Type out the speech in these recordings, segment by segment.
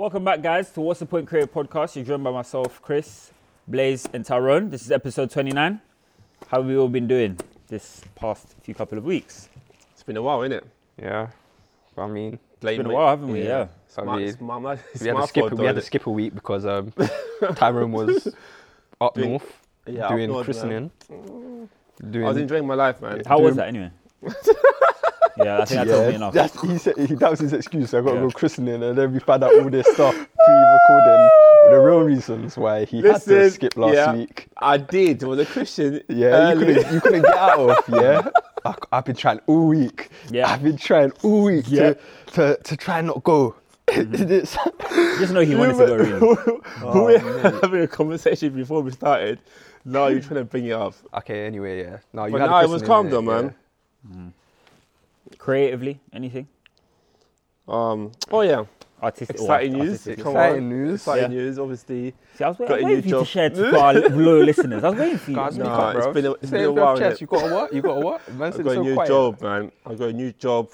Welcome back, guys, to What's the Point Creative Podcast. You're joined by myself, Chris, Blaze, and Tyrone. This is episode 29. How have we all been doing this past few couple of weeks? It's been a while, innit? Yeah. I mean, it's been a while, haven't we? Yeah. We had to skip a week because Tyrone was up north doing christening. I was enjoying my life, man. How was that, anyway? Yeah, I think that told me enough. That was his excuse. I got to go christening, and then we found out all this stuff pre-recording. The real reasons why he had to skip last week. I did. I was a Christian. Yeah, you couldn't get out of. Yeah, I've been trying all week. Yeah, I've been trying all week to try and not go. Mm-hmm. Just know he wanted to go. Really. We were having a conversation before we started. Now you're trying to bring it up. Okay. Anyway, yeah. Now it was calm though, man. Yeah. Mm. Creatively, anything? Exciting news, obviously. See, I was waiting for you to share to our loyal listeners. I was waiting for you. It's been a while. You got a what? I got a new job, man. I got a new job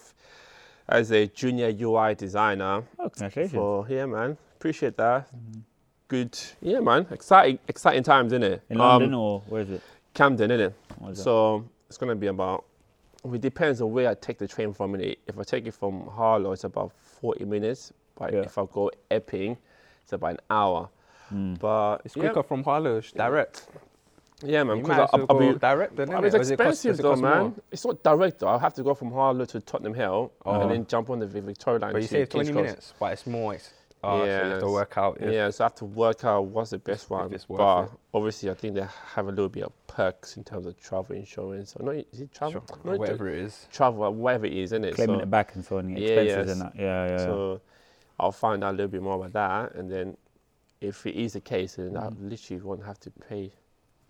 as a junior UI designer. Oh, congratulations. Yeah, man. Appreciate that. Mm-hmm. Good. Yeah, man. Exciting times, innit? In London or where is it? Camden, innit? So it's going to be about... It depends on where I take the train from. If I take it from Harlow, it's about 40 minutes. But if I go Epping, it's about an hour. Mm. But it's quicker from Harlow, direct. Yeah, man. Because I'll be direct. It's expensive though, man. It's not direct though. I'll have to go from Harlow to Tottenham Hill and then jump on the Victoria Line. But you save 20 minutes, but it's more. So you have to work out. Yeah, so I have to work out what's the best one. But obviously, I think they have a little bit of perks in terms of travel insurance. Or not, is it travel? Sure. No, whatever it is. Travel, whatever it is, isn't it? Claiming it back and so on, expenses and that. Yeah. So I'll find out a little bit more about that. And then if it is the case, then I literally won't have to pay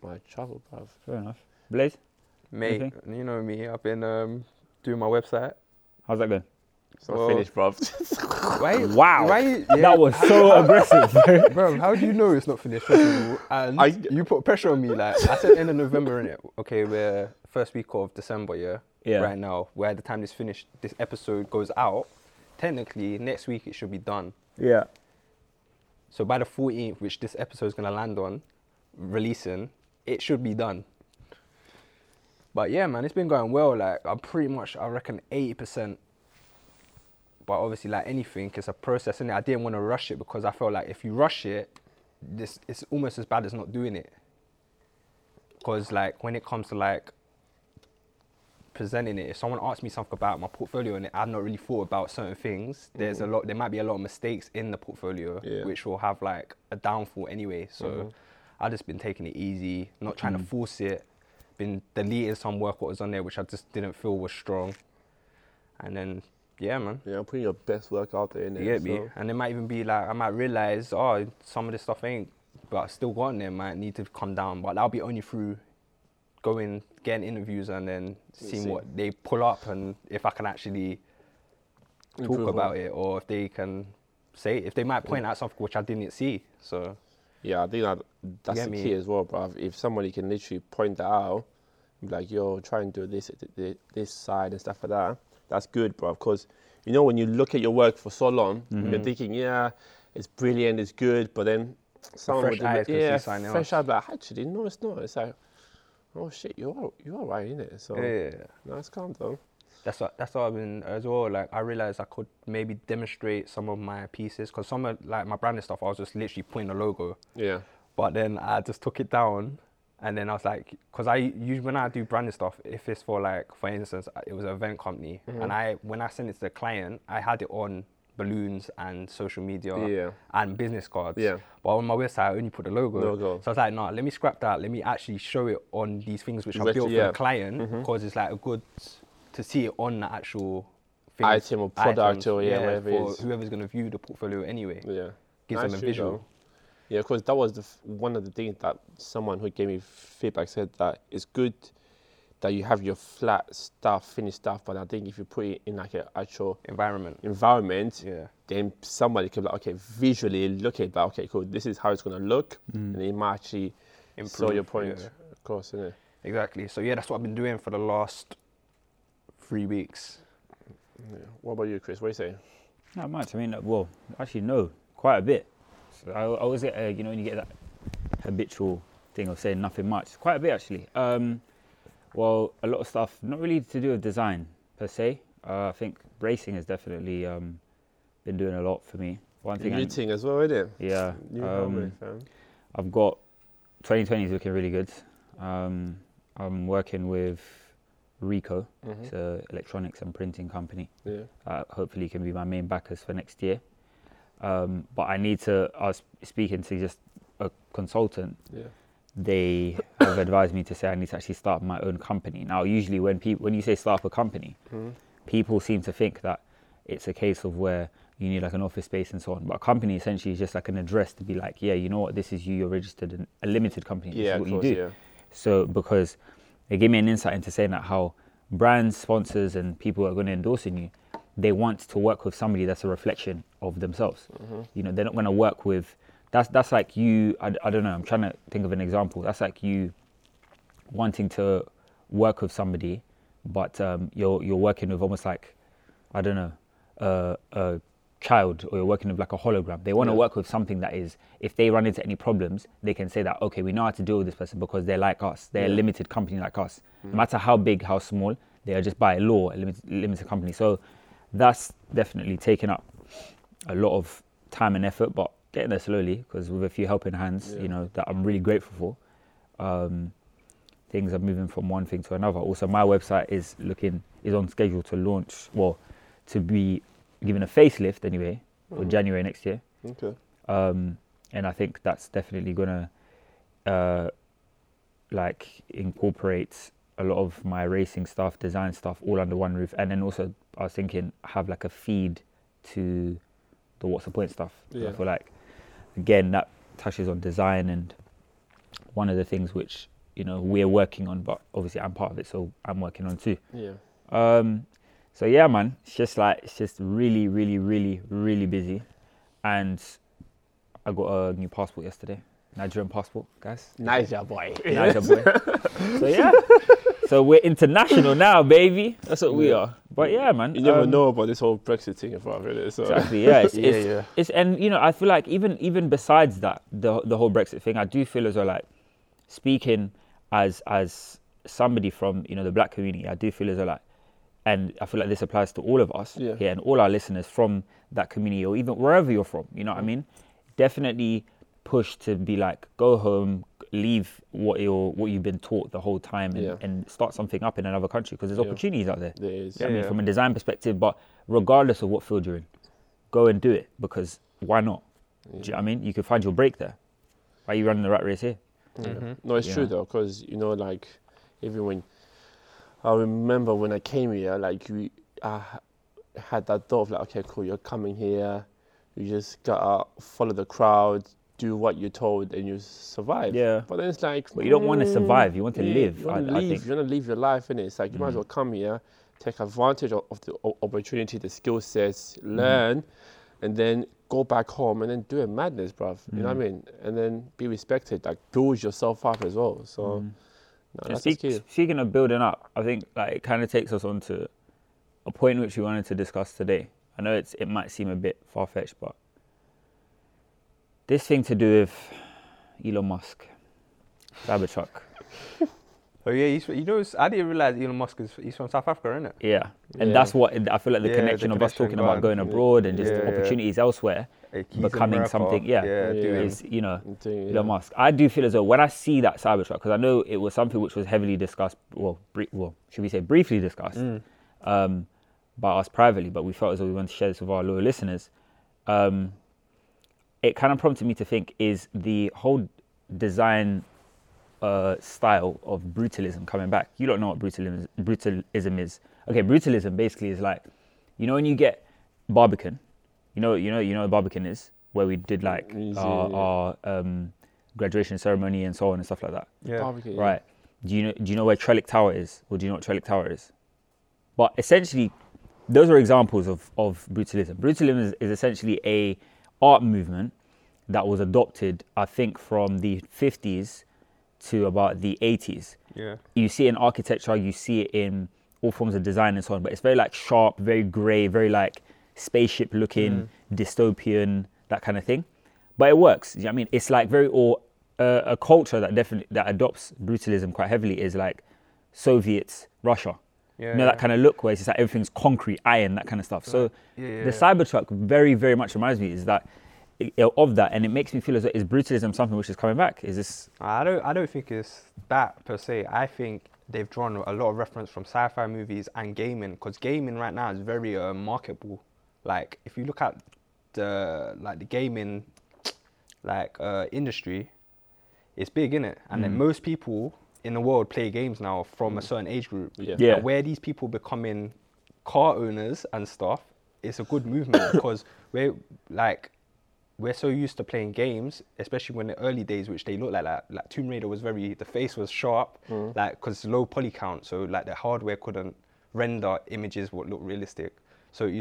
my travel. Bruv. Fair enough. Blaze? Mate, you know me. I've been doing my website. How's that going? It's not finished, bruv. That was so aggressive. Bro, how do you know it's not finished? And you put pressure on me. Like I said end of November, innit? Okay, we're first week of December, yeah? Right now, where the time this finished, this episode goes out, technically, next week it should be done. Yeah. So by the 14th, which this episode is going to land on, releasing, it should be done. But yeah, man, it's been going well. Like I'm pretty much, I reckon 80%. But obviously, like anything, it's a process, innit? I didn't want to rush it because I felt like if you rush it, it's almost as bad as not doing it. Because like when it comes to like presenting it, if someone asks me something about my portfolio and I've not really thought about certain things, there might be a lot of mistakes in the portfolio, which will have like a downfall anyway. So I've just been taking it easy, not trying to force it, been deleting some work that was on there, which I just didn't feel was strong. And then... Yeah, man. Yeah, I'm putting your best work out there, innit? Yeah, so. And it might even be like, I might realise, some of this stuff ain't, but I still got in there, might need to come down. But that'll be only through going, getting interviews and then seeing what they pull up and if I can actually talk about it or if they can say, if they might point out something which I didn't see, so. Yeah, I think that's the key as well, bruv. If somebody can literally point that out, like, yo, try and do this side and stuff like that. That's good, bro, because, you know, when you look at your work for so long, you're thinking, it's brilliant, it's good, but then someone with fresh eyes, like, actually, no, it's not. It's like, oh, shit, you're all right, innit? So, nice calm, though. That's what I've been, as well, like, I realised I could maybe demonstrate some of my pieces, because some of, like, my branded stuff, I was just literally putting the logo. Yeah. But then I just took it down. And then I was like, because when I do branding stuff, if it's for like, for instance, it was an event company, and when I sent it to the client, I had it on balloons and social media and business cards. Yeah. But on my website, I only put the logo. So I was like, let me scrap that. Let me actually show it on these things which I built for the client, because it's like good to see it on the actual thing. Item or product whatever it is. Whoever's going to view the portfolio anyway. Yeah. Gives them a visual. Though. Yeah, of course, that was one of the things that someone who gave me feedback said that it's good that you have your flat stuff, finished stuff, but I think if you put it in like an actual environment, then somebody can be like, okay, visually look at that, okay, cool, this is how it's going to look, and it might actually improve your point, of course, isn't it? Exactly. So, that's what I've been doing for the last 3 weeks. Yeah. What about you, Chris? What are you saying? Not much. I mean, well, actually, no. quite a bit. So I always get, you know, when you get that habitual thing of saying nothing much, quite a bit actually. Well, a lot of stuff, not really to do with design per se. I think bracing has definitely been doing a lot for me. One thing eating as well, isn't it? Yeah. I've got 2020 is looking really good. I'm working with Ricoh, mm-hmm. It's an electronics and printing company. Yeah. Hopefully can be my main backers for next year. But I need to, I was speaking to just a consultant. Yeah. They have advised me to say I need to actually start my own company. Now, usually when you say start up a company, mm-hmm. people seem to think that it's a case of where you need like an office space and so on. But a company essentially is just like an address to be like, yeah, you know what, this is you, you're registered in a limited company. This is what you do. Yeah. So because it gave me an insight into saying that how brands, sponsors and people who are going to endorse in you, they want to work with somebody that's a reflection of themselves. Mm-hmm. You know, they're not going to work with, that's like you, I don't know, I'm trying to think of an example. That's like you wanting to work with somebody, but you're working with almost like, I don't know, a child, or you're working with like a hologram. They want to work with something that is, if they run into any problems, they can say that, okay, we know how to deal with this person because they're like us. They're a limited company like us. Mm. No matter how big, how small, they are just by law a limited company. So that's definitely taken up a lot of time and effort, but getting there slowly, because with a few helping hands, you know, that I'm really grateful for. Things are moving from one thing to another. Also, my website is on schedule to launch, well, to be given a facelift anyway, or January next year. Okay. And I think that's definitely gonna like incorporate a lot of my racing stuff, design stuff, all under one roof. And then also I was thinking have like a feed to the What's the Point stuff. Yeah. I feel like, again, that touches on design, and one of the things which, you know, we're working on, but obviously I'm part of it, so I'm working on too. Yeah. So yeah, man, it's just really, really, really, really busy. And I got a new passport yesterday. Nigerian passport, guys. Niger boy. So yeah. So we're international now, baby. That's what we are. But yeah, man. You never know about this whole Brexit thing, if I really. So. Exactly, yeah. It's and you know, I feel like even besides that, the whole Brexit thing, I do feel as though like speaking as somebody from, you know, the black community, I do feel as though like, and I feel like this applies to all of us here and all our listeners from that community, or even wherever you're from, you know what I mean? Definitely push to be like, go home, leave what you've been taught the whole time and start something up in another country, because there's opportunities out there. There is. You know what I mean? From a design perspective, but regardless of what field you're in, go and do it, because why not? Yeah. Do you know what I mean? You can find your break there. Why are you running the rat race here? Mm-hmm. No, it's true though, because, you know, like, even when... I remember when I came here, like, I had that thought of like, okay, cool, you're coming here, you just gotta follow the crowd, do what you're told, and you survive. Yeah. But then it's like... But you don't want to survive, you want to live, I think. You want to live your life, innit? It's like, you might as well come here, take advantage of the opportunity, the skill sets, learn, and then go back home and then do a madness, bruv. You know what I mean? And then be respected, like, build yourself up as well, so... No, speaking of building up, I think like it kind of takes us on to a point which we wanted to discuss today. I know it might seem a bit far-fetched, but this thing to do with Elon Musk, Cybertruck. Oh yeah, you know, I didn't realize Elon Musk he's from South Africa, isn't it? Yeah, and that's what I feel like the connection of us talking about going abroad and just opportunities elsewhere, becoming something. You know, Elon Musk. I do feel as though when I see that Cybertruck, because I know it was something which was heavily discussed, well, should we say briefly discussed, by us privately, but we felt as though we wanted to share this with our loyal listeners. It kind of prompted me to think: is the whole design style of brutalism coming back? You don't know what brutalism is. Okay, brutalism basically is like, you know, when you get Barbican. You know what Barbican is, where we did like our graduation ceremony and so on and stuff like that. Yeah. Barbican, right. Yeah. Do you know where Trellick Tower is, or do you know what Trellick Tower is? But essentially, those are examples of brutalism. Brutalism is essentially a art movement that was adopted, I think, from the 50s to about the 80s. Yeah. You see it in architecture, you see it in all forms of design and so on, but it's very like sharp, very grey, very like spaceship looking dystopian that kind of thing. But it works. Do you know what I mean? It's like very, or a culture that definitely, that adopts brutalism quite heavily is like Soviets, Russia. Yeah, you know, that kind of look where it's just like everything's concrete, iron, that kind of stuff. Right. So the Cybertruck very, very much reminds me of that, and it makes me feel as though, is brutalism something which is coming back? Is this? I don't think it's that per se. I think they've drawn a lot of reference from sci-fi movies and gaming, because gaming right now is very marketable. Like if you look at the gaming industry, it's big, innit? And then most people in the world play games now from a certain age group. Like where these people becoming car owners and stuff, it's a good movement because we're so used to playing games, especially when the early days, which they look like that. Like Tomb Raider was the face was sharp, because low poly count, so the hardware couldn't render images what look realistic. So they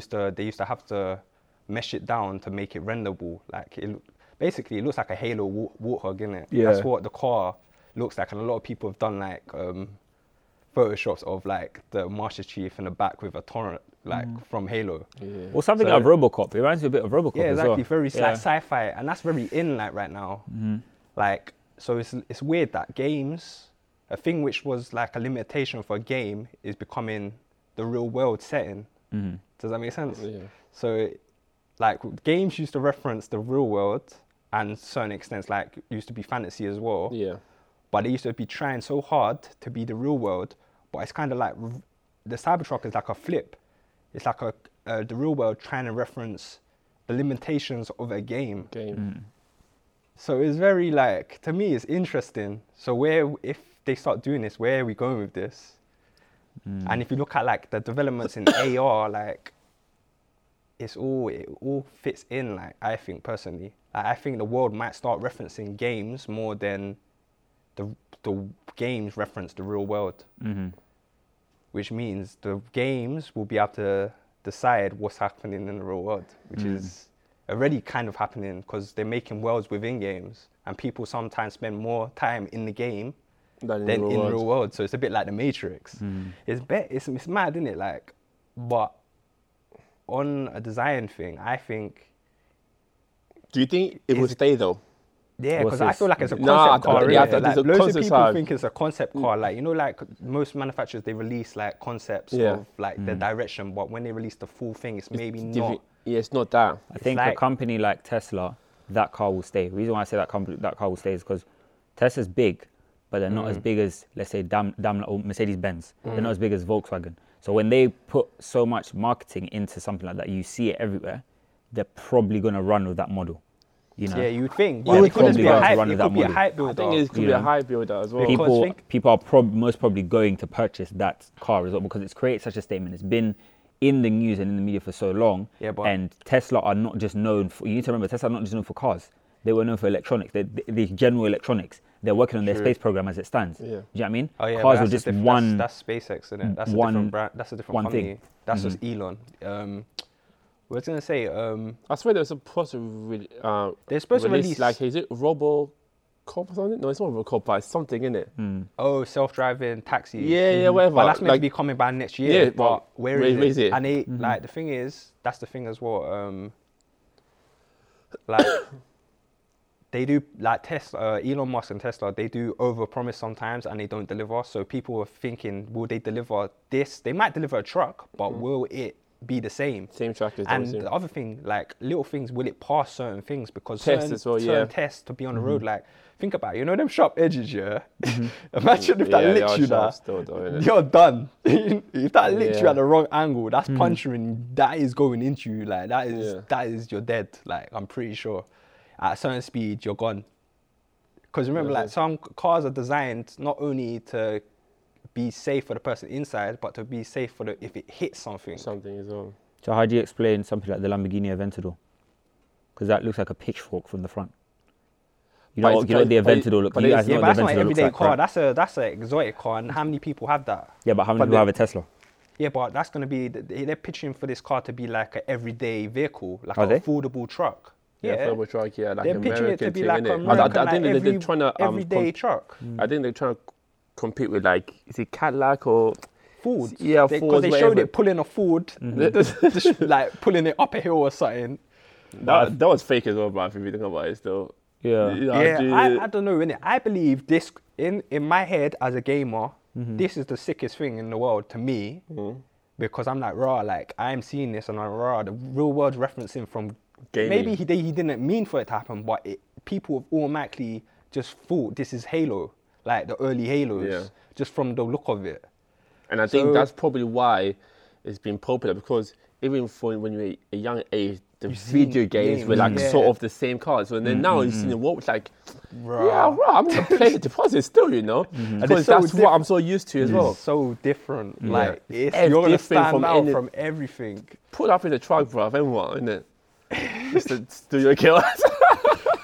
used to have to mesh it down to make it renderable. Like it looks like a Halo Warthog, innit? Yeah. That's what the car looks like, and a lot of people have done photoshops of the Master Chief in the back with a torrent, from Halo. Yeah. Or something like Robocop. It reminds me a bit of Robocop as well. Yeah, exactly. Very sci-fi, and that's very in right now. Mm-hmm. So it's weird that games, a thing which was like a limitation for a game, is becoming the real world setting. Mm-hmm. Does that make sense? Yeah. So games used to reference the real world, and certain extents used to be fantasy as well. Yeah. But they used to be trying so hard to be the real world, but it's kind of like the Cybertruck is like a flip. It's like the real world trying to reference the limitations of a game. So it's very to me it's interesting. So if they start doing this, where are we going with this? And if you look at the developments in AR, it all fits in. I think personally, I think the world might start referencing games more than the games reference the real world, which means the games will be able to decide what's happening in the real world, which is already kind of happening because they're making worlds within games, and people sometimes spend more time in the game than in the real world. So it's a bit like the Matrix. It's mad, isn't it? But on a design thing, I think. Do you think it will stay though? Yeah, because I feel it's a concept car. Loads of people think it's a concept car. Most manufacturers, they release concepts of the direction, but when they release the full thing, it's maybe not. Yeah, it's not that. I think a company like Tesla, that car will stay. The reason why I say that car will stay is because Tesla's big, but they're not as big as, let's say, Daimler or Mercedes-Benz. They're not as big as Volkswagen. So when they put so much marketing into something like that, you see it everywhere. They're probably going to run with that model. You know? Yeah, you'd think. But it could be a hype builder. I think it could be a hype builder as well. People are most probably going to purchase that car as well because it's created such a statement. It's been in the news and in the media for so long. Yeah, and Tesla are not just known for... You need to remember, Tesla are not just known for cars. They were known for electronics. These general electronics. They're working on their space program as it stands. Yeah. Do you know what I mean? Oh, yeah, cars were just one... That's SpaceX, isn't it? That's a different brand. That's a different company. That's just Elon. We're gonna say. I swear they're supposed to. They're supposed to release. Is it Robocop or something? No, it's not Robocop, but it's something, isn't it? Self-driving taxi. Yeah, whatever. But that's meant to be coming by next year. Yeah, but where is it? And they the thing is, that's the thing as well. They do Tesla, Elon Musk and Tesla. They do overpromise sometimes, and they don't deliver. So people are thinking, will they deliver this? They might deliver a truck, but will it be the same track as and the other thing, little things, will it pass certain things? Because certain tests to be on the road, think about it, you know them sharp edges, imagine if that licks you now, you're done. If that licks you at the wrong angle, that's puncturing, that is going into you, that is you're dead, I'm pretty sure. At a certain speed, you're gone. Because remember, some cars are designed not only to be safe for the person inside, but to be safe for if it hits something. Something as well. So how do you explain something like the Lamborghini Aventador? Because that looks like a pitchfork from the front. You know what the Aventador looks like. Yeah, but that's not an everyday car. Right? That's an exotic car, and how many people have that? Yeah, but how many people have a Tesla? Yeah, but that's going to be... They're pitching for this car to be like an everyday vehicle, an affordable truck. Yeah, affordable truck, yeah. They're pitching it to be like an American, everyday truck. I think they're trying to compete with is it Cadillac or Ford? Yeah, Ford. Because they showed it pulling a Ford, pulling it up a hill or something. That was fake as well, man, if you think about it still. I don't know, innit? I believe this, in my head as a gamer, this is the sickest thing in the world to me, because I'm like, raw, like, I'm seeing this and I'm raw, the real world's referencing from gaming. Maybe he didn't mean for it to happen, but people have automatically just thought this is Halo, like the early Halos, just from the look of it. And I think that's probably why it's been popular, because even for when you're a young age, the video games were like sort of the same cars. So and then now you've seen the world, like, I'm going to play the deposit still, you know? Mm-hmm. Because that's what I'm so used to as well. It's so different. Mm-hmm. Like, you're going to stand out from everything. Put up in the truck, bruv, everyone, isn't it? Just to do your killers.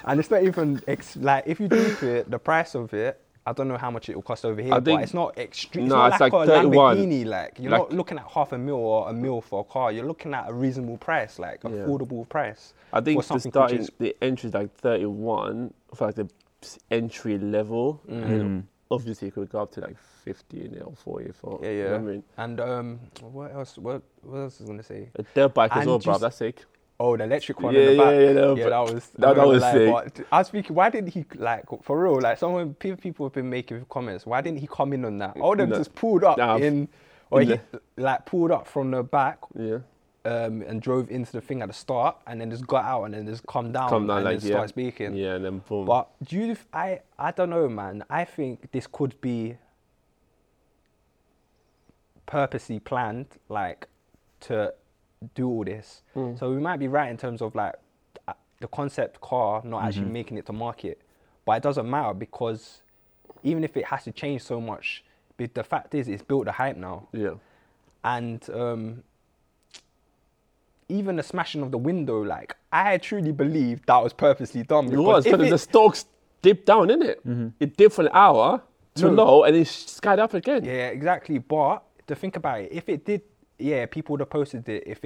And it's not even, like, if you do it, the price of it, I don't know how much it will cost over here, but it's not extreme. No, it's like a Lamborghini, like, you're not looking at $500,000 or $1 million for a car. You're looking at a reasonable price, like, affordable price. I think the entry is like 31 for like the entry level. Mm. And obviously it could go up to like 50 in it or 40 for, you know what I mean? And what else? What else was I going to say? A dirt bike as well, bruv, that's sick. Oh, the electric one in the back. That was sick. But I was thinking, why didn't he, like, for real, like, people have been making comments, why didn't he come in on that? All of them just pulled up pulled up from the back and drove into the thing at the start and then just got out and then just come down and like, then start speaking. Yeah, and then boom. But I don't know, man. I think this could be purposely planned, like, to do all this, so we might be right in terms of like the concept car not actually making it to market, but it doesn't matter because even if it has to change so much, but the fact is it's built the hype now. Yeah, and even the smashing of the window, like I truly believe that was purposely done. Because the stocks dipped down, innit? It dipped for an hour too low, and it skied up again. Yeah, exactly. But to think about it, if it did. Yeah, people would have posted it if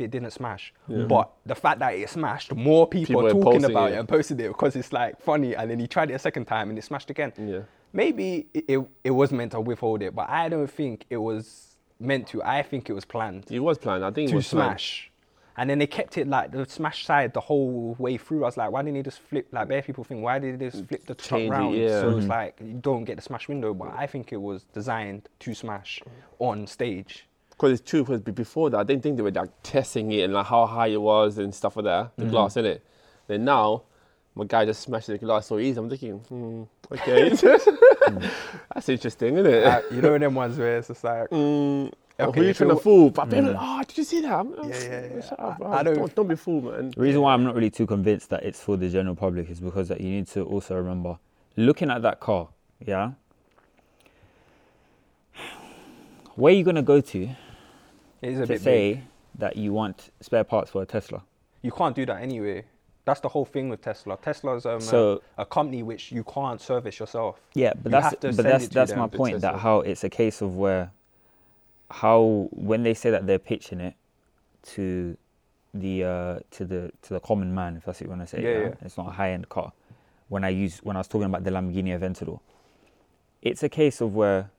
it didn't smash. Yeah. But the fact that it smashed, more people are talking about it and posted it because it's like funny. And then he tried it a second time and it smashed again. Yeah. Maybe it was meant to withhold it, but I don't think it was meant to. I think it was planned. It was planned. I think it was to smash. And then they kept it like the smash side the whole way through. I was like, why didn't they just flip? Like bare people think, why did they just flip the truck round? Yeah. So it's like you don't get the smash window. But I think it was designed to smash on stage. Because it's true, because before that, I didn't think they were like testing it and like how high it was and stuff like that, the glass, innit? Then now, my guy just smashed the glass so easy, I'm thinking, okay. That's interesting, innit? You know them ones where it's just like, who are you trying to fool? But people are like, did you see that? Don't be fooled, man. The reason why I'm not really too convinced that it's for the general public is because that you need to also remember, looking at that car, yeah? Where are you going to go to? It is a bit say big. That you want spare parts for a Tesla. You can't do that anyway. That's the whole thing with Tesla. Tesla's a company which you can't service yourself. Yeah, but that's my point, that how it's a case of where, how when they say that they're pitching it to the common man, if that's what you want to say, it's not a high-end car. When I was talking about the Lamborghini Aventador, it's a case of where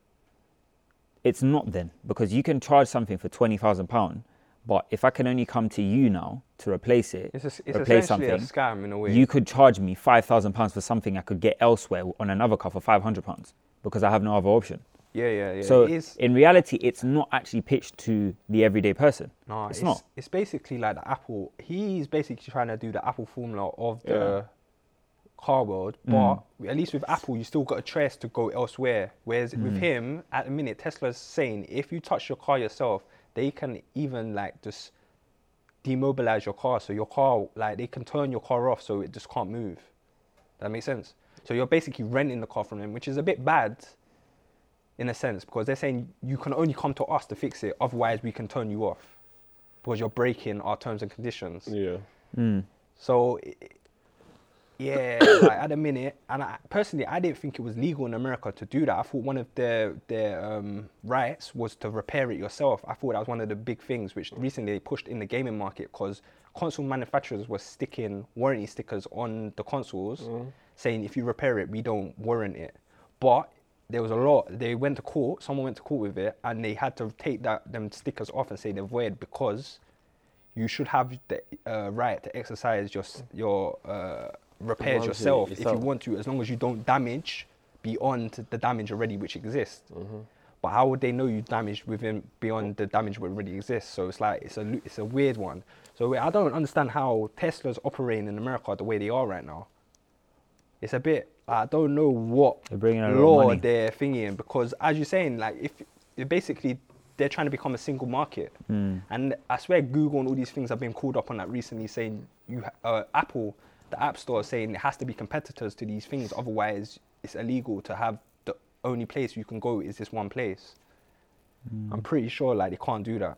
it's not then, because you can charge something for £20,000, but if I can only come to you now to replace it, replace something, it's essentially a scam in a way. You could charge me £5,000 for something I could get elsewhere on another car for £500 because I have no other option. Yeah. So in reality, it's not actually pitched to the everyday person. No, it's not. It's basically like the Apple. He's basically trying to do the Apple formula of the car world, but at least with Apple, you still got a choice to go elsewhere. Whereas with him, at the minute, Tesla's saying if you touch your car yourself, they can even like just demobilize your car. So your car, like they can turn your car off so it just can't move. That makes sense. So you're basically renting the car from them, which is a bit bad in a sense because they're saying you can only come to us to fix it. Otherwise, we can turn you off because you're breaking our terms and conditions. Yeah. Mm. So. Yeah, like at the minute, and I didn't think it was legal in America to do that. I thought one of their rights was to repair it yourself. I thought that was one of the big things which recently they pushed in the gaming market because console manufacturers were sticking warranty stickers on the consoles saying if you repair it, we don't warrant it. But there was a lot. They went to court, someone went to court with it, and they had to take them stickers off and say they're void because you should have the right to exercise your repairs yourself if you want to, as long as you don't damage beyond the damage already which exists. Mm-hmm. But how would they know you damaged within beyond the damage that already exists? So it's like it's a weird one. So I don't understand how Tesla's operating in America the way they are right now. It's a bit, I don't know what law they're thinking, because as you're saying, like if basically they're trying to become a single market, and I swear Google and all these things have been called up on that recently, saying Apple, the App Store, saying it has to be competitors to these things, otherwise it's illegal to have. Only place you can go is this one place. I'm pretty sure like they can't do that,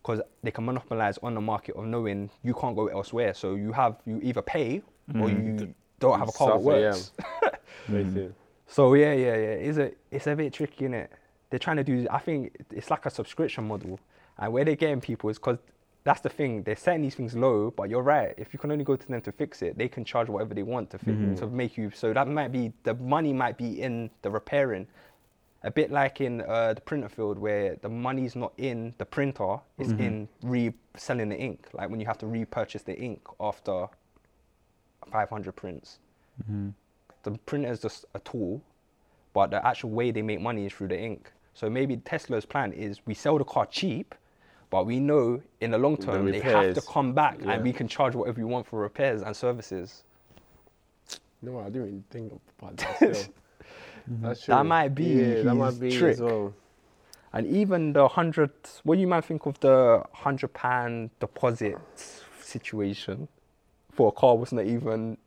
because they can monopolize on the market of knowing you can't go elsewhere, so you either pay or you don't have a car that works. So it's a bit tricky, innit? They're trying to do, I think it's like a subscription model, and where they're getting people is because that's the thing, they're setting these things low, but you're right, if you can only go to them to fix it, they can charge whatever they want to make you, so that might be, the money might be in the repairing, a bit like in the printer field where the money's not in the printer, it's in reselling the ink, like when you have to repurchase the ink after 500 prints. The printer is just a tool, but the actual way they make money is through the ink. So maybe Tesla's plan is we sell the car cheap, but we know in the long term they have to come back and we can charge whatever you want for repairs and services. No, I didn't even think about that. That might be his trick. Well. And even the 100, what do you might think of the £100 deposit situation for a car was not even,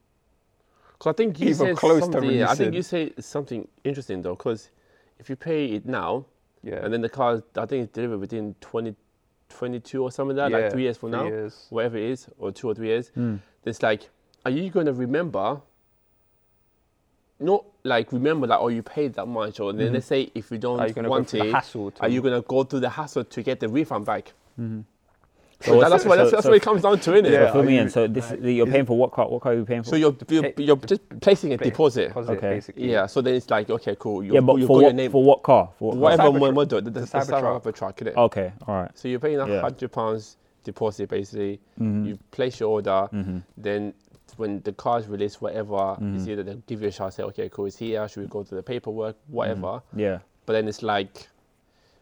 I think you even close to reason. I think you say something interesting though, because if you pay it now, and then the car, I think it's delivered within 22 or something like that, like 3 years from now, whatever it is, or 2 or 3 years, it's like, are you going to remember, not like remember like, oh, you paid that much, or then let's say if you don't want it, are you going to go through the hassle to get the refund back? So that's what it comes down to, isn't it? Yeah, you're paying for what car are you paying for? So you're just placing a deposit okay. Basically. Yeah, so then it's like, okay, cool. For what car? For whatever model, the Cybertruck, isn't it? Okay, all right. So you're paying £100 deposit, basically. You place your order, then when the car is released, whatever, it's either they'll give you a shot, say, okay, cool, it's here, should we go through the paperwork, whatever. Yeah. But then it's like,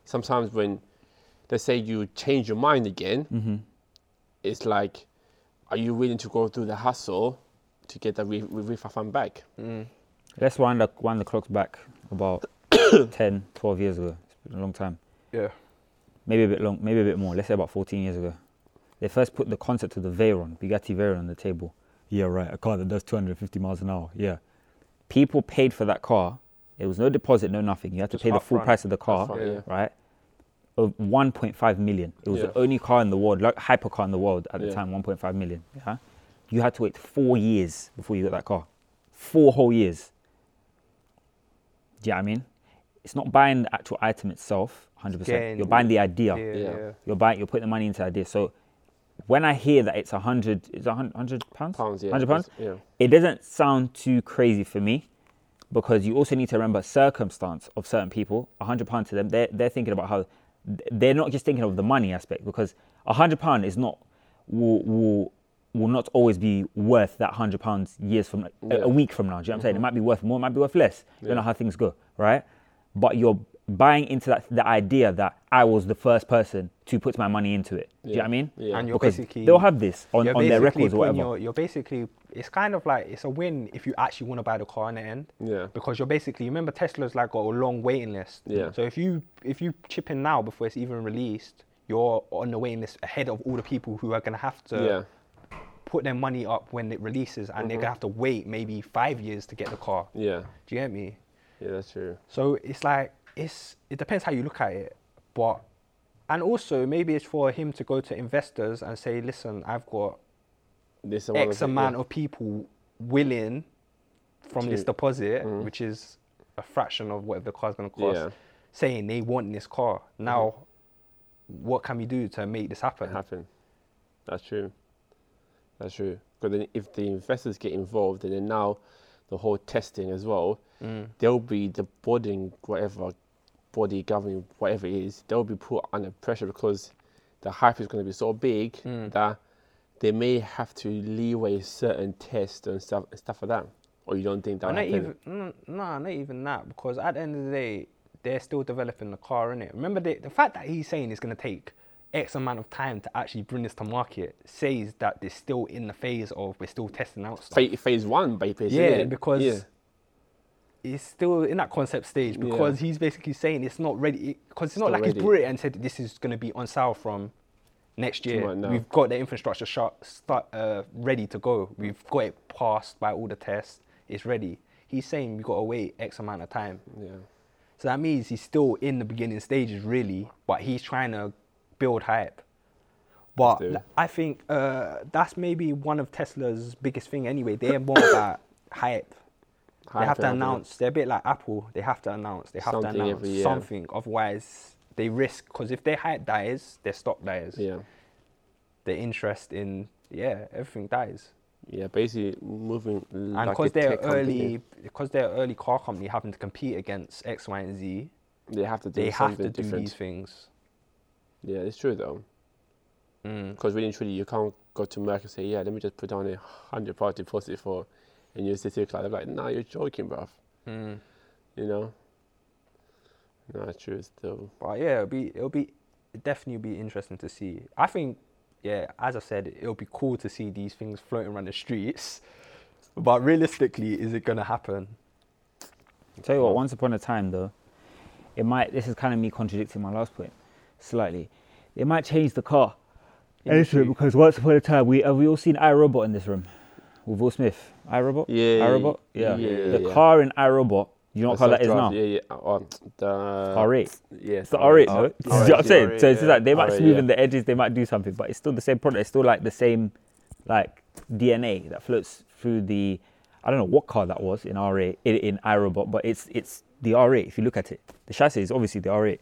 sometimes when, let's say you change your mind again, it's like, are you willing to go through the hassle to get that refund back? Let's wind the clocks back about 10, 12 years ago. It's been a long time. Yeah. Maybe a bit long, maybe a bit more. Let's say about 14 years ago. They first put the concept of the Veyron, Bugatti Veyron, on the table. Yeah, right, a car that does 250 miles an hour, yeah. People paid for that car. There was no deposit, no nothing. You had to pay the full price of the car, right? Of 1.5 million. It was the only car in the world, like hypercar in the world at the time, 1.5 million. Yeah. You had to wait 4 years before you got that car. 4 whole years. Do you know what I mean? It's not buying the actual item itself, 100%. You're buying the idea. Yeah. You're putting the money into the idea. So when I hear that it's £100? £100? Yeah. It doesn't sound too crazy for me, because you also need to remember circumstance of certain people. £100 to them, they're thinking about how, they're not just thinking of the money aspect, because £100 is not will not always be worth that £100 years from a week from now. Do you know what I'm saying? It might be worth more, it might be worth less. You don't know how things go, right? But you're buying into that, the idea that I was the first person to put my money into it. Do you know what I mean? Yeah. And because they'll have this on their records or whatever. You're basically, it's kind of like, it's a win if you actually want to buy the car in the end. Yeah. Because you're basically, remember Tesla's like got a long waiting list. Yeah. So if you chip in now before it's even released, you're on the waiting list ahead of all the people who are going to have to put their money up when it releases, and they're going to have to wait maybe 5 years to get the car. Yeah. Do you get me? Yeah, that's true. So it's like, it depends how you look at it, but, and also maybe it's for him to go to investors and say, listen, I've got this X amount of people willing from this deposit, which is a fraction of whatever the car's going to cost, saying they want this car. Now, what can we do to make this happen? That's true. Because then if the investors get involved, then now the whole testing as well, there'll be the governing whatever it is, they'll be put under pressure, because the hype is going to be so big that they may have to leeway certain tests and stuff like that. Or you don't think that? Not even that, because at the end of the day, they're still developing the car, innit? Remember, the fact that he's saying it's going to take X amount of time to actually bring this to market says that they're still in the phase of we're still testing out stuff. Phase one, basically. Yeah, because it's still in that concept stage, because he's basically saying it's not ready, because it's not like he's brought it and said this is going to be on sale from next year. Right, no. We've got the infrastructure ready to go. We've got it passed by all the tests. It's ready. He's saying we've got to wait X amount of time. Yeah. So that means he's still in the beginning stages, really, but he's trying to build hype. But I think that's maybe one of Tesla's biggest thing anyway. They're more about hype. They have to announce. They're a bit like Apple. They have to announce. They have something to announce something. Otherwise, they risk, because if their hype dies, their stock dies. Yeah. Their interest in, everything dies. Yeah, basically moving. And like because they're an early car company having to compete against X, Y, and Z, they have to do these things. Yeah, it's true though. Because really and truly, you can't go to Merck and say, let me just put down 100 pound deposit for a new city cloud. They're like, nah, you're joking, bruv. You know? No, it's true still. But yeah, it'll definitely be interesting to see. I think, as I said, it'll be cool to see these things floating around the streets. But realistically, is it going to happen? I'll tell you what, once upon a time though, this is kind of me contradicting my last point slightly. They might change the car. Because once upon a time, we all seen iRobot in this room? With Will Smith. iRobot? Yeah. iRobot? Yeah. The car in iRobot, you know what car that is now? Yeah. The R8. Yeah. It's the R8, no? You know what I'm saying? R8, so it's just like they might smoothen the edges, they might do something, but it's still the same product. It's still like the same DNA that floats through the, I don't know what car that was in R8, in iRobot, but it's the R8 if you look at it. The chassis is obviously the R8.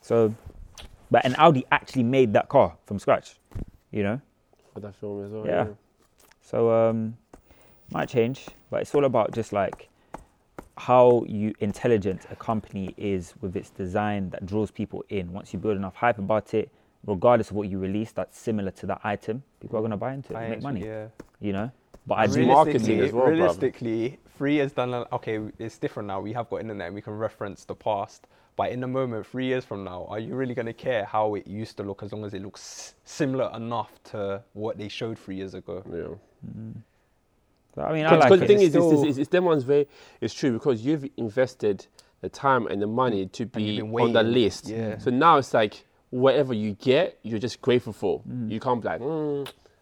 So, but an Audi actually made that car from scratch, you know? For that film as well. Yeah. So, might change, but it's all about just like how intelligent a company is with its design that draws people in. Once you build enough hype about it, regardless of what you release, that's similar to that item, people are going to buy into it and make money, you know? But I do marketing as well, realistically, 3 years down, okay, it's different now. We have got internet, we can reference the past. But in the moment, 3 years from now, are you really going to care how it used to look as long as it looks similar enough to what they showed 3 years ago? Yeah. But, I mean, I like it. The thing it's them ones where it's true because you've invested the time and the money to be on the list. Yeah. So now it's like whatever you get, you're just grateful for. You can't be like,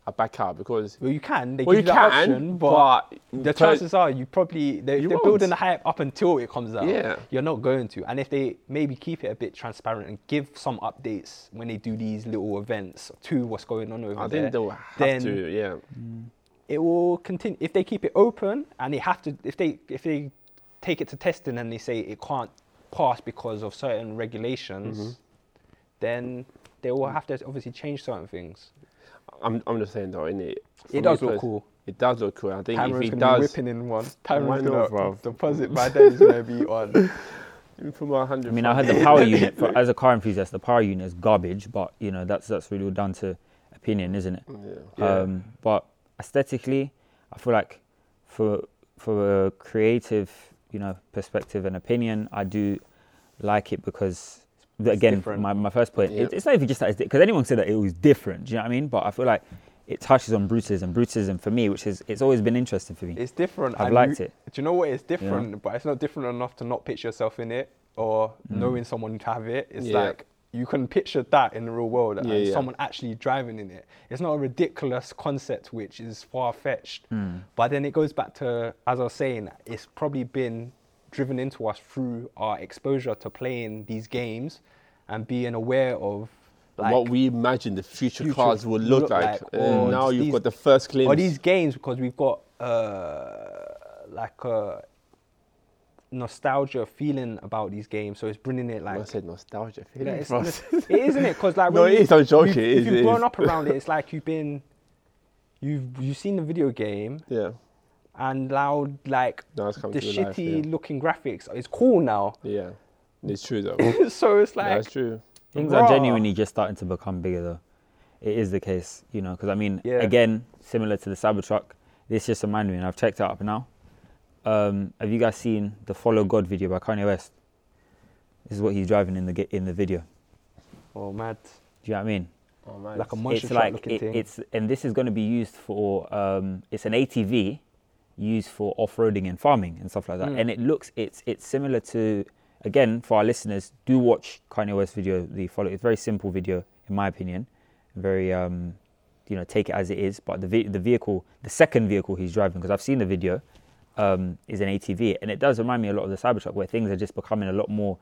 I back out because... Well, you can. They give you that option, but the chances are you probably... They're building the hype up until it comes out. Yeah. You're not going to. And if they maybe keep it a bit transparent and give some updates when they do these little events to what's going on over there... I think they'll have to, yeah. It will continue. If they keep it open and they have to... If they take it to testing and they say it can't pass because of certain regulations, then they will have to obviously change certain things. I'm just saying though, innit? It does look cool. It does look cool. I think Cameron's if he does, be whipping in one. Cameron's gonna deposit by then is gonna be on. I heard the power unit as a car enthusiast, the power unit is garbage, but you know that's really all down to opinion, isn't it? Yeah. But aesthetically, I feel like for a creative, perspective and opinion, I do like it because. Again, my first point, it's not even just that, because anyone said that it was different, do you know what I mean? But I feel like it touches on brutism for me, which is, it's always been interesting for me. It's different. I've liked it. Do you know what? It's different, but it's not different enough to not picture yourself in it or knowing someone to have it. It's like, you can picture that in the real world and someone actually driving in it. It's not a ridiculous concept, which is far-fetched. But then it goes back to, as I was saying, it's probably been driven into us through our exposure to playing these games and being aware of what we imagine the future cars will look like. Or now you've got the first glimpse. Or these games, because we've got a nostalgia feeling about these games, so it's bringing it like... I said nostalgia feeling. It isn't it? Because like... it is, I'm joking. If you've grown up around it, it's like you've seen the video game. Yeah. And loud, the shitty looking graphics is cool now. Yeah, it's true though. So it's like... That's true. Things are genuinely just starting to become bigger though. it is the case, you know, because I mean, again, similar to the Cybertruck, this just reminded me, and I've checked it up now. Have you guys seen the Follow God video by Kanye West? This is what he's driving in the video. Oh, mad. Do you know what I mean? Oh, nice. Like a monster truck looking thing. It's, and this is going to be used for, it's an ATV used for off-roading and farming and stuff like that. Mm. And it looks, it's similar to, again, for our listeners, do watch Kanye West's video, the Follow. It's a very simple video, in my opinion. Very, you know, take it as it is. But the vehicle, the second vehicle he's driving, because I've seen the video, is an ATV. And it does remind me a lot of the Cybertruck, where things are just becoming a lot more,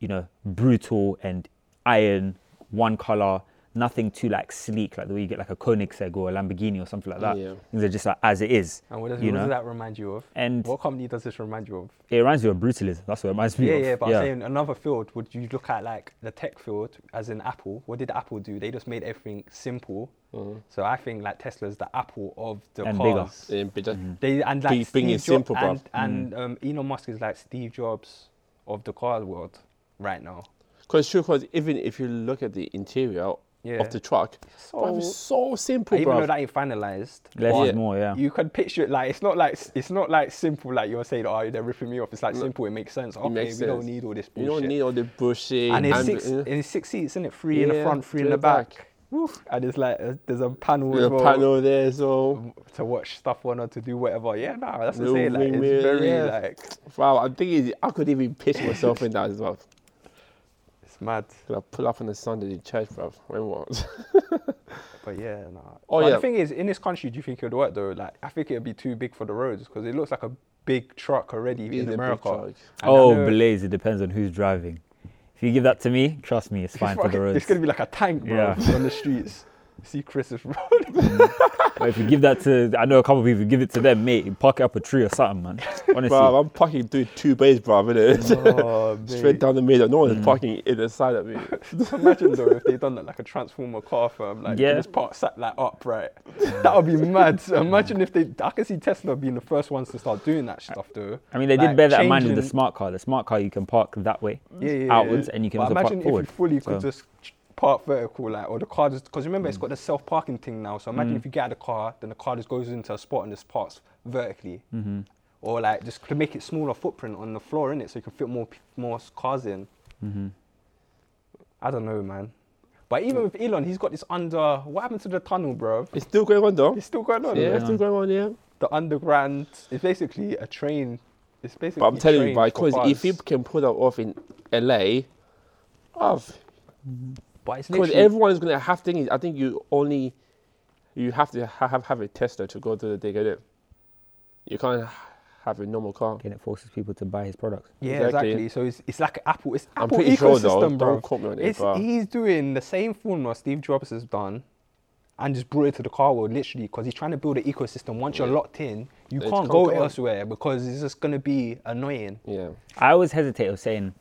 you know, brutal and iron, one color, nothing too like sleek, like the way you get like a Koenigsegg or a Lamborghini or something like that. Yeah. Things are just like as it is. And what does that remind you of? And what company does this remind you of? It reminds me of brutalism. That's what it reminds me of. Yeah, but I'm saying another field, would you look at like the tech field, as in Apple? What did Apple do? They just made everything simple. Mm-hmm. So I think like Tesla's the Apple of the cars. Bigger. Mm-hmm. And like Steve Jobs, simple, bro. And Elon Musk is like Steve Jobs of the car world right now. Because even if you look at the interior of the truck, so simple, even though that ain't finalized, you can picture it. Like it's not like simple, like you're saying, oh, they're ripping me off. It's like simple, it makes sense. Okay, we don't need all this bullshit. You don't need all the bushing. And it's six seats, isn't it? Three in the front, three in the back. Woof. And it's like there's a panel. There's a panel there, so to watch stuff on or to do whatever. Yeah, nah, that's the same. Like it's very like. Wow, I'm thinking I could even pitch myself in that as well. Mad. I pull up on the Sunday in church, bruv. When what? But yeah, nah. The thing is, in this country, do you think it would work though? Like, I think it would be too big for the roads because it looks like a big truck already in America. Blaze, it depends on who's driving. If you give that to me, trust me, it's fine for the roads. It's going to be like a tank, bro, on the streets. See Christopher Road. If you give that to, I know a couple of people, give it to them, mate, park it up a tree or something, man. Honestly. Bro, I'm parking through two bays, bro, innit? Oh, straight down the middle. No one's parking either side of me. Imagine though if they done that like a transformer car firm, like you just park sat like upright. That would be mad. So imagine if they, I can see Tesla being the first ones to start doing that stuff though. I mean, they did bear that in mind with the smart car. The smart car you can park that way, outwards, and you can also park forward. Imagine if you fully could just park vertical, like, or the car just, because remember it's got the self parking thing now, so imagine if you get out of the car, then the car just goes into a spot and just parks vertically, or like just to make it smaller footprint on the floor, in it, so you can fit more cars in. I don't know, man, but even with Elon, he's got this under, what happened to the tunnel, bro? It's still going on though. The underground is basically a train. It's basically, but I'm telling you, because if you can pull that off in LA, because everyone's gonna have things. I think you have to have a Tesla to go to the dig at it. You can't have a normal car. Again, it forces people to buy his products. Yeah, exactly. So it's like Apple. It's Apple ecosystem, bro. Don't quote me on it, but he's doing the same thing what Steve Jobs has done, and just brought it to the car world, literally, because he's trying to build an ecosystem. Once you're locked in, you can't go elsewhere because it's just gonna be annoying. Yeah, I always hesitate of saying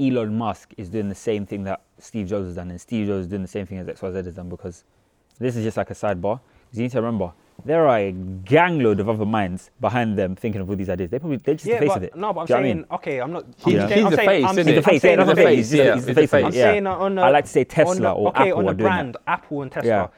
Elon Musk is doing the same thing that Steve Jobs has done, and Steve Jobs is doing the same thing as XYZ has done, because this is just like a sidebar. Because you need to remember, there are a gangload of other minds behind them thinking of all these ideas. They're just the face of it. No, but I'm saying, I'm not. He's the face. I'm saying on the, I like to say Tesla or Apple. Okay, on the brand, Apple and Tesla.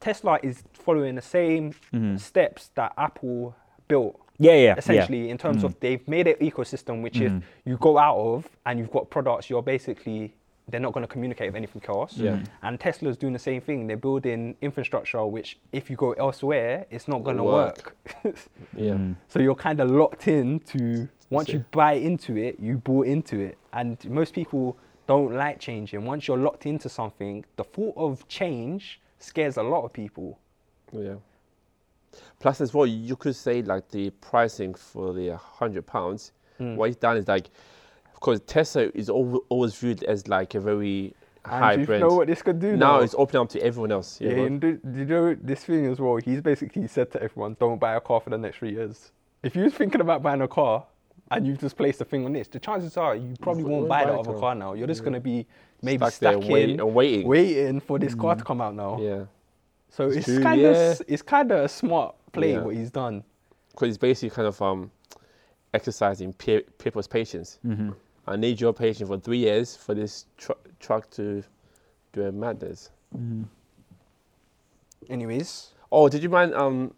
Tesla is following the same steps that Apple built. Essentially, in terms of they've made an ecosystem which if you go out of and you've got products, you're basically, they're not going to communicate with anything else. And Tesla's doing the same thing. They're building infrastructure which if you go elsewhere, it's not going to work. So you're kind of locked in to, once you buy into it, you bought into it. And most people don't like changing. Once you're locked into something, the thought of change scares a lot of people. Yeah. Plus, as well, you could say like the pricing for the £100. What he's done is like, of course, Tesla is always viewed as like a very high brand. Do you know what this could do now? It's open up to everyone else. You know this thing as well. He's basically said to everyone, "Don't buy a car for the next 3 years." If you're thinking about buying a car and you've just placed a thing on this, the chances are you probably won't buy that other car now. You're just going to be maybe stacking, waiting for this car to come out now. Yeah. So it's kind of a smart play what he's done, because it's basically kind of exercising people's patience. I need your patience for 3 years for this truck to do a madness. Mm. Anyways. Oh, did you mind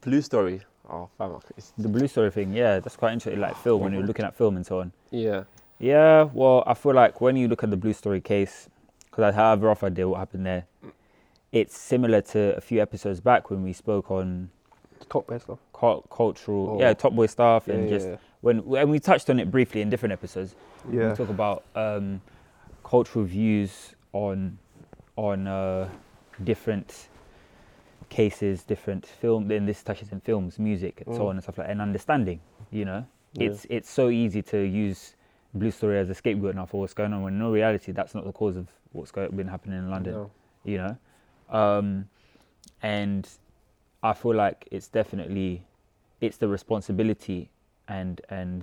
Blue Story? Oh, it's the Blue Story thing, yeah, that's quite interesting, like film, when you're looking at film and so on. Yeah. Yeah, well, I feel like when you look at the Blue Story case, because I have a rough idea what happened there, it's similar to a few episodes back when we spoke on... The Top Boy stuff. Cultural, yeah, Top Boy stuff, and just... Yeah. When we touched on it briefly in different episodes. Yeah. We talk about cultural views on different... cases, different film, then this touches in films, music, and so on and stuff like that, and understanding, you know? Yeah. It's so easy to use Blue Story as a scapegoat now for what's going on, when in all reality, that's not the cause of what's been happening in London, you know? And I feel like it's definitely, it's the responsibility and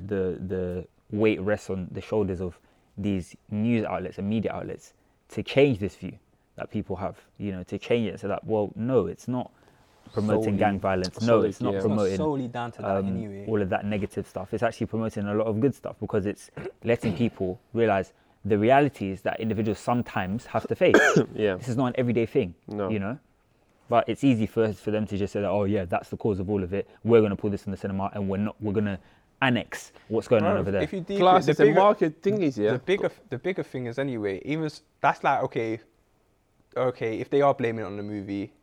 the weight rests on the shoulders of these news outlets and media outlets to change this view that people have, you know, to change it so that, well, no, it's not promoting gang violence. No, it's not promoting solely down to that anyway. All of that negative stuff. It's actually promoting a lot of good stuff because it's letting people realize the realities that individuals sometimes have to face. Yeah. This is not an everyday thing, you know? But it's easy for them to just say that, oh, yeah, that's the cause of all of it. We're going to pull this in the cinema and we're going to annex what's going on over there. If you deep class, the bigger, market thing is, yeah. The bigger thing is anyway, even that's like, okay, if they are blaming it on the movie,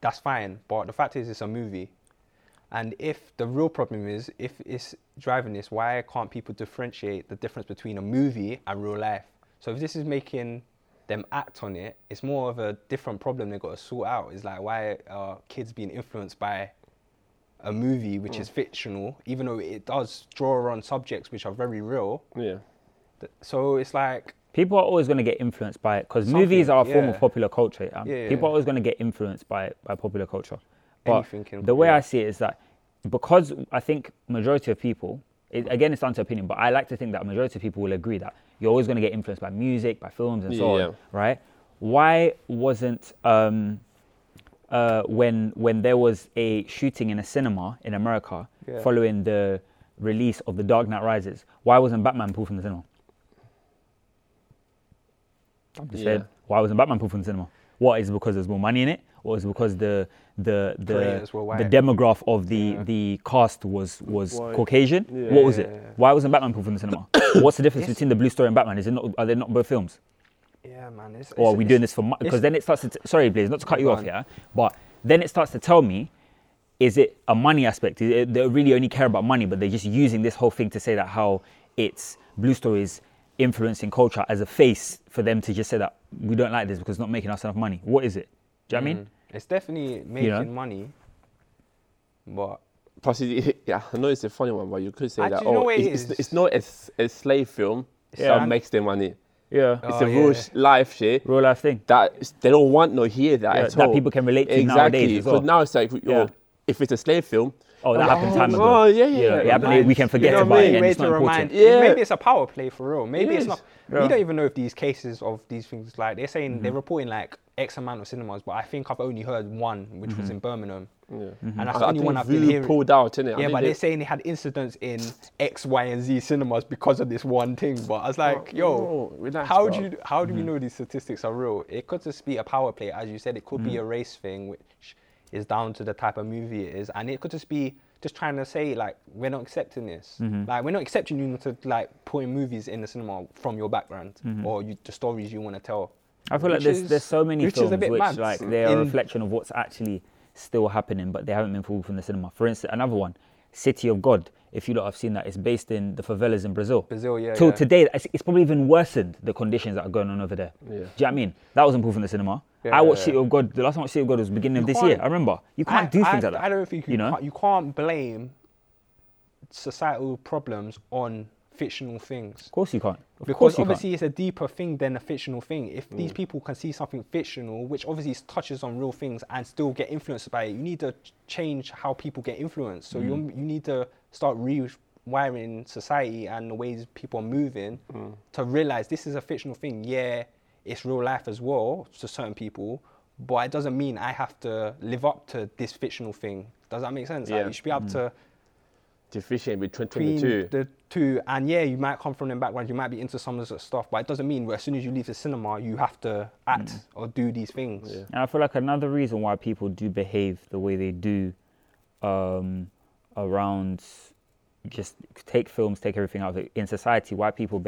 that's fine. But the fact is, it's a movie. And if the real problem is, if it's driving this, why can't people differentiate the difference between a movie and real life? So if this is making them act on it, it's more of a different problem they've got to sort out. It's like, why are kids being influenced by a movie which is fictional, even though it does draw on subjects which are very real? Yeah. So it's like... People are always going to get influenced by it because movies are a form of popular culture. People are always going to get influenced by it, by popular culture. But the way I see it is that because I think majority of people, again, it's down to opinion, but I like to think that majority of people will agree that you're always going to get influenced by music, by films and so on, right? Why wasn't when there was a shooting in a cinema in America following the release of The Dark Knight Rises, why wasn't Batman pulled from the cinema? Said, why wasn't Batman pulled from the cinema? What, is it because there's more money in it? Or is it because the demographic of the cast was Caucasian? Yeah. What was it? Why wasn't Batman pulled from the cinema? What's the difference between The Blue Story and Batman? Are they not both films? Yeah, man. Or are we doing this for money? Because then it starts to... Sorry, Blaze, not to cut you off, yeah? But then it starts to tell me, is it a money aspect? They really only care about money, but they're just using this whole thing to say that how it's Blue Story's influencing culture as a face for them to just say that we don't like this because it's not making us enough money. What is it? Do you know what I mean? It's definitely making money, but... Plus, I know it's a funny one, but you could say it's not a slave film that makes their money. Yeah. It's a real life shit. Real life thing. That they don't want no hear that at all. That people can relate to nowadays as well. Because now it's like, if it's a slave film... Oh, that happened time ago. Oh, yeah. We can forget about it and it's not important. Yeah. Maybe it's a power play for real. Maybe it's not. Yeah. We don't even know if these cases of these things, like they're saying, they're reporting like X amount of cinemas, but I think I've only heard one, which was in Birmingham. Yeah. Mm-hmm. And that's the only one I've been hearing. Pulled out, innit? Yeah, but they're saying they had incidents in X, Y, and Z cinemas because of this one thing. But I was like, how do we know these statistics are real? It could just be a power play. As you said, it could be a race thing, which... is down to the type of movie it is, and it could just be just trying to say like we're not accepting this, like we're not accepting you to like putting movies in the cinema from your background or the stories you want to tell. I feel like there's so many films which like they are a reflection of what's actually still happening, but they haven't been pulled from the cinema. For instance, another one, City of God. If you lot have seen that, it's based in the favelas in Brazil. Till today, it's probably even worsened the conditions that are going on over there. Yeah. Do you know what I mean? That wasn't pulled from the cinema. Yeah, I watched City of God. The last time I watched City of God was beginning of this year. I remember. You can't do things like that. I don't think you can't blame societal problems on fictional things. Of course you can't. Because obviously it's a deeper thing than a fictional thing. If these people can see something fictional, which obviously touches on real things and still get influenced by it, you need to change how people get influenced. So you need to start rewiring society and the ways people are moving to realize this is a fictional thing. Yeah, it's real life as well to certain people, but it doesn't mean I have to live up to this fictional thing. Does that make sense? Yeah. Like, you should be able to deficient between the two. And yeah, you might come from them backgrounds, you might be into some of this stuff, but it doesn't mean as soon as you leave the cinema, you have to act or do these things. Yeah. And I feel like another reason why people do behave the way they do around just take films, take everything out of it. In society, why people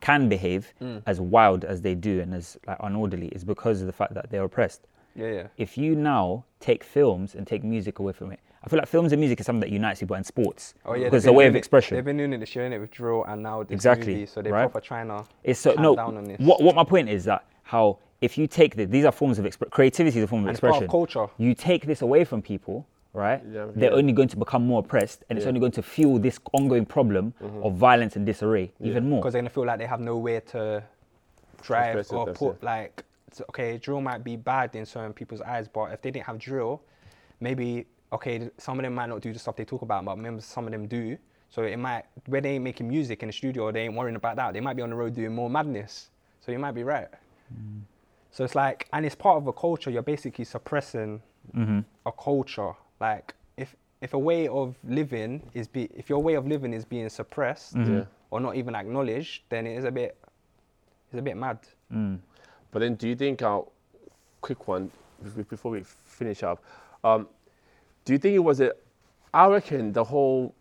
can behave as wild as they do and as like unorderly is because of the fact that they're oppressed. Yeah. If you now take films and take music away from it, I feel like films and music is something that unites people and sports. Oh yeah, because it's a way of expression. They've been doing it this year, with drill and now this movie, so they're proper trying to down on this. What my point is that how if you take these are forms of creativity is a form of expression. It's part of culture. You take this away from people, right? Yeah, they're only going to become more oppressed, and it's only going to fuel this ongoing problem of violence and disarray even more. Because they're gonna feel like they have nowhere to drive or put like. Okay, drill might be bad in certain people's eyes, but if they didn't have drill, maybe, okay, some of them might not do the stuff they talk about, but remember some of them do. So it might, where they ain't making music in the studio, they ain't worrying about that. They might be on the road doing more madness. So you might be right. Mm. So it's like, and it's part of a culture. You're basically suppressing a culture. Like if a way of living is, if your way of living is being suppressed or not even acknowledged, then it is a bit mad. Mm. But then do you think, quick one, before we finish up, do you think it was I reckon the whole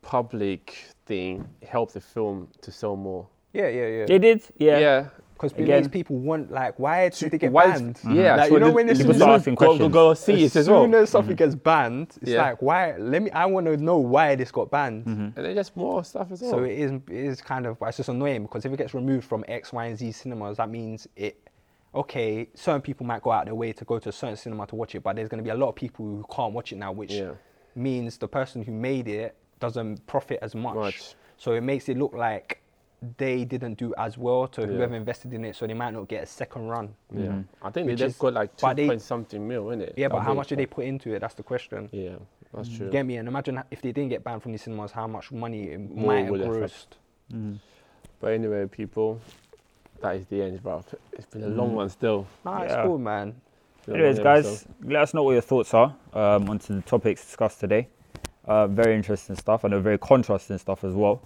public thing helped the film to sell more. Yeah. They did? Yeah. Because these people want, like, why did they get banned? Yeah. Like, so you know when go see it as well. As soon as something gets banned, it's like, why? I want to know why this got banned. Mm-hmm. And then just more stuff as well. So it is kind of, it's just annoying because if it gets removed from X, Y, and Z cinemas, that means certain people might go out their way to go to a certain cinema to watch it, but there's going to be a lot of people who can't watch it now, which means the person who made it doesn't profit as much. Right. So it makes it look like they didn't do as well to whoever invested in it, so they might not get a second run. Yeah, I think they just got like 2 point something mil, innit? Yeah, but how much did they put into it? That's the question. Yeah, that's true. Get me? And imagine if they didn't get banned from these cinemas, how much money it might have grossed. But anyway, people, that is the end, bro. It's been a long one still. Nah, it's cool, man. Anyways, guys, let us know what your thoughts are onto the topics discussed today. Very interesting stuff. I know very contrasting stuff as well.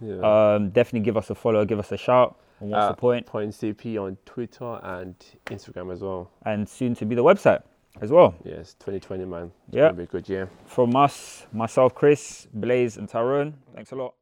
Yeah. Definitely give us a follow, give us a shout. And what's the point? Point CP on Twitter and Instagram as well. And soon to be the website as well. Yes, 2020, man. It's going to be a good year. From us, myself, Chris, Blaze, and Tyrone, thanks a lot.